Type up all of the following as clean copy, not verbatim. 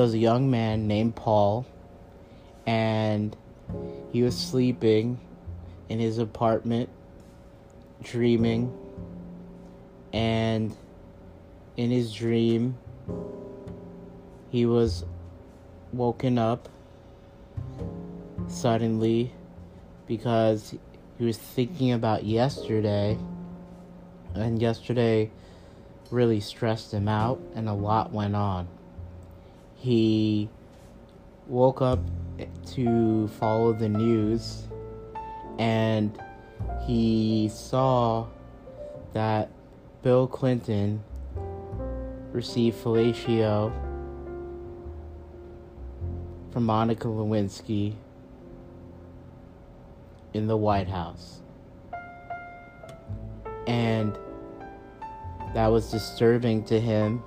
there was a young man named Paul, and he was sleeping in his apartment, dreaming, and in his dream, he was woken up suddenly because he was thinking about yesterday, and yesterday really stressed him out, and a lot went on. He woke up to follow the news, and he saw that Bill Clinton received fellatio from Monica Lewinsky in the White House. And that was disturbing to him.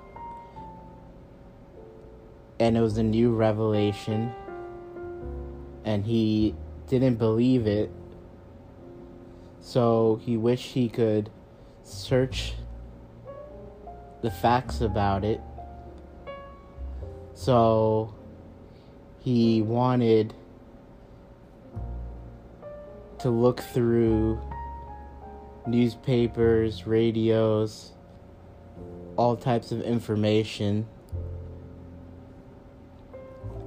And it was a new revelation. And he didn't believe it. So he wished he could search the facts about it. So he wanted to look through newspapers, radios, all types of information.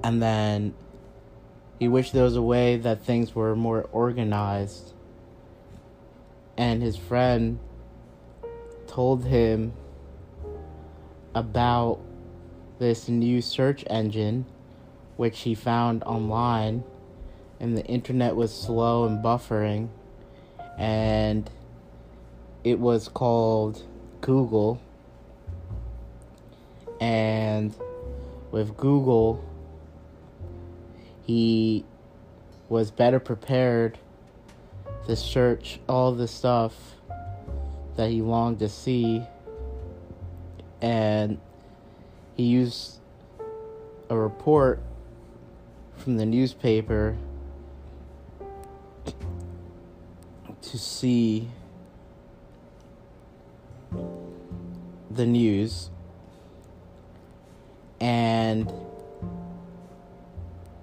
And then he wished there was a way that things were more organized. And his friend told him about this new search engine, which he found online, and the internet was slow and buffering, and it was called Google. And with Google, he was better prepared to search all the stuff that he longed to see. And he used a report from the newspaper to see the news. And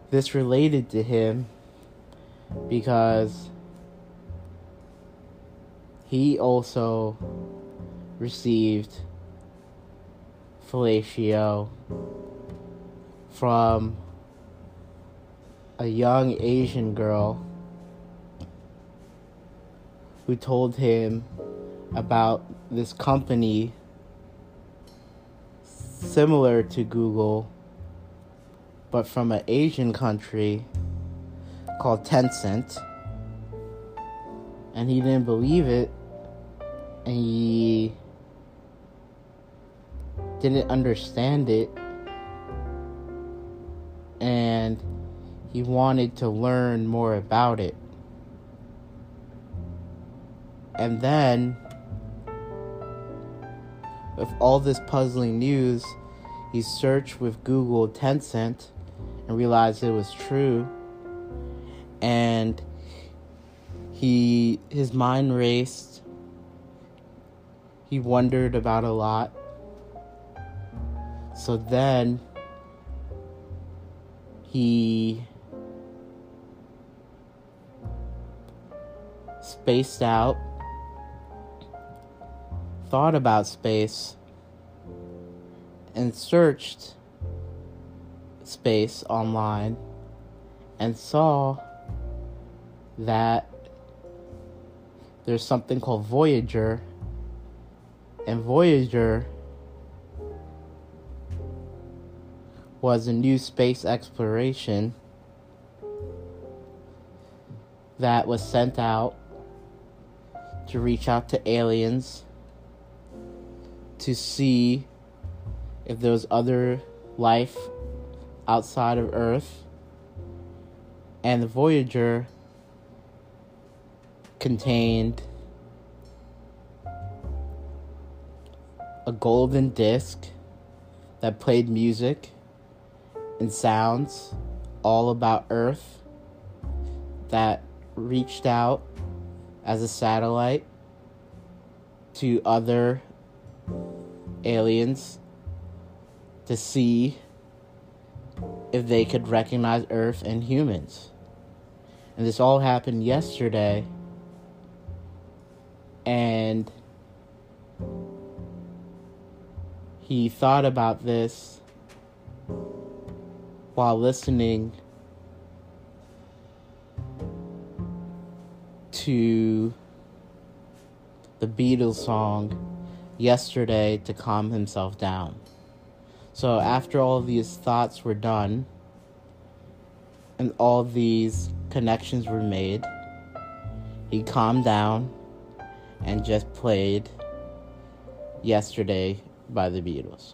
this related to him because he also received fellatio from a young Asian girl who told him about this company similar to Google, but from an Asian country called Tencent. And he didn't believe it, and he didn't understand it, and he wanted to learn more about it. And then, with all this puzzling news, he searched with Google Tencent and realized it was true. And his mind raced. He wondered about a lot. So then he spaced out, thought about space, and searched space online, and saw that there's something called Voyager, and Voyager was a new space exploration that was sent out to reach out to aliens to see if there was other life outside of Earth. And the Voyager contained a golden disc that played music and sounds all about Earth that reached out as a satellite to other aliens to see if they could recognize Earth and humans. And this all happened yesterday. And he thought about this while listening to the Beatles song yesterday to calm himself down. So after all these thoughts were done and all these connections were made, he calmed down and just played Yesterday by the Beatles.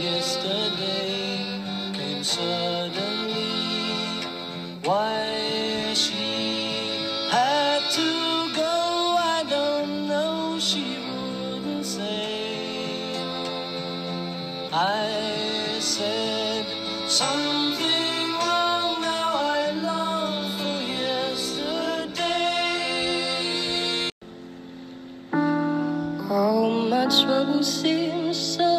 yesterday came suddenly. Why she had to go, I don't know, she wouldn't say. I said something wrong, now I long for yesterday. Oh, my trouble seems so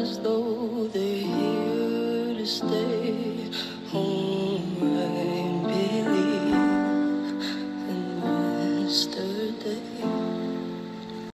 as though they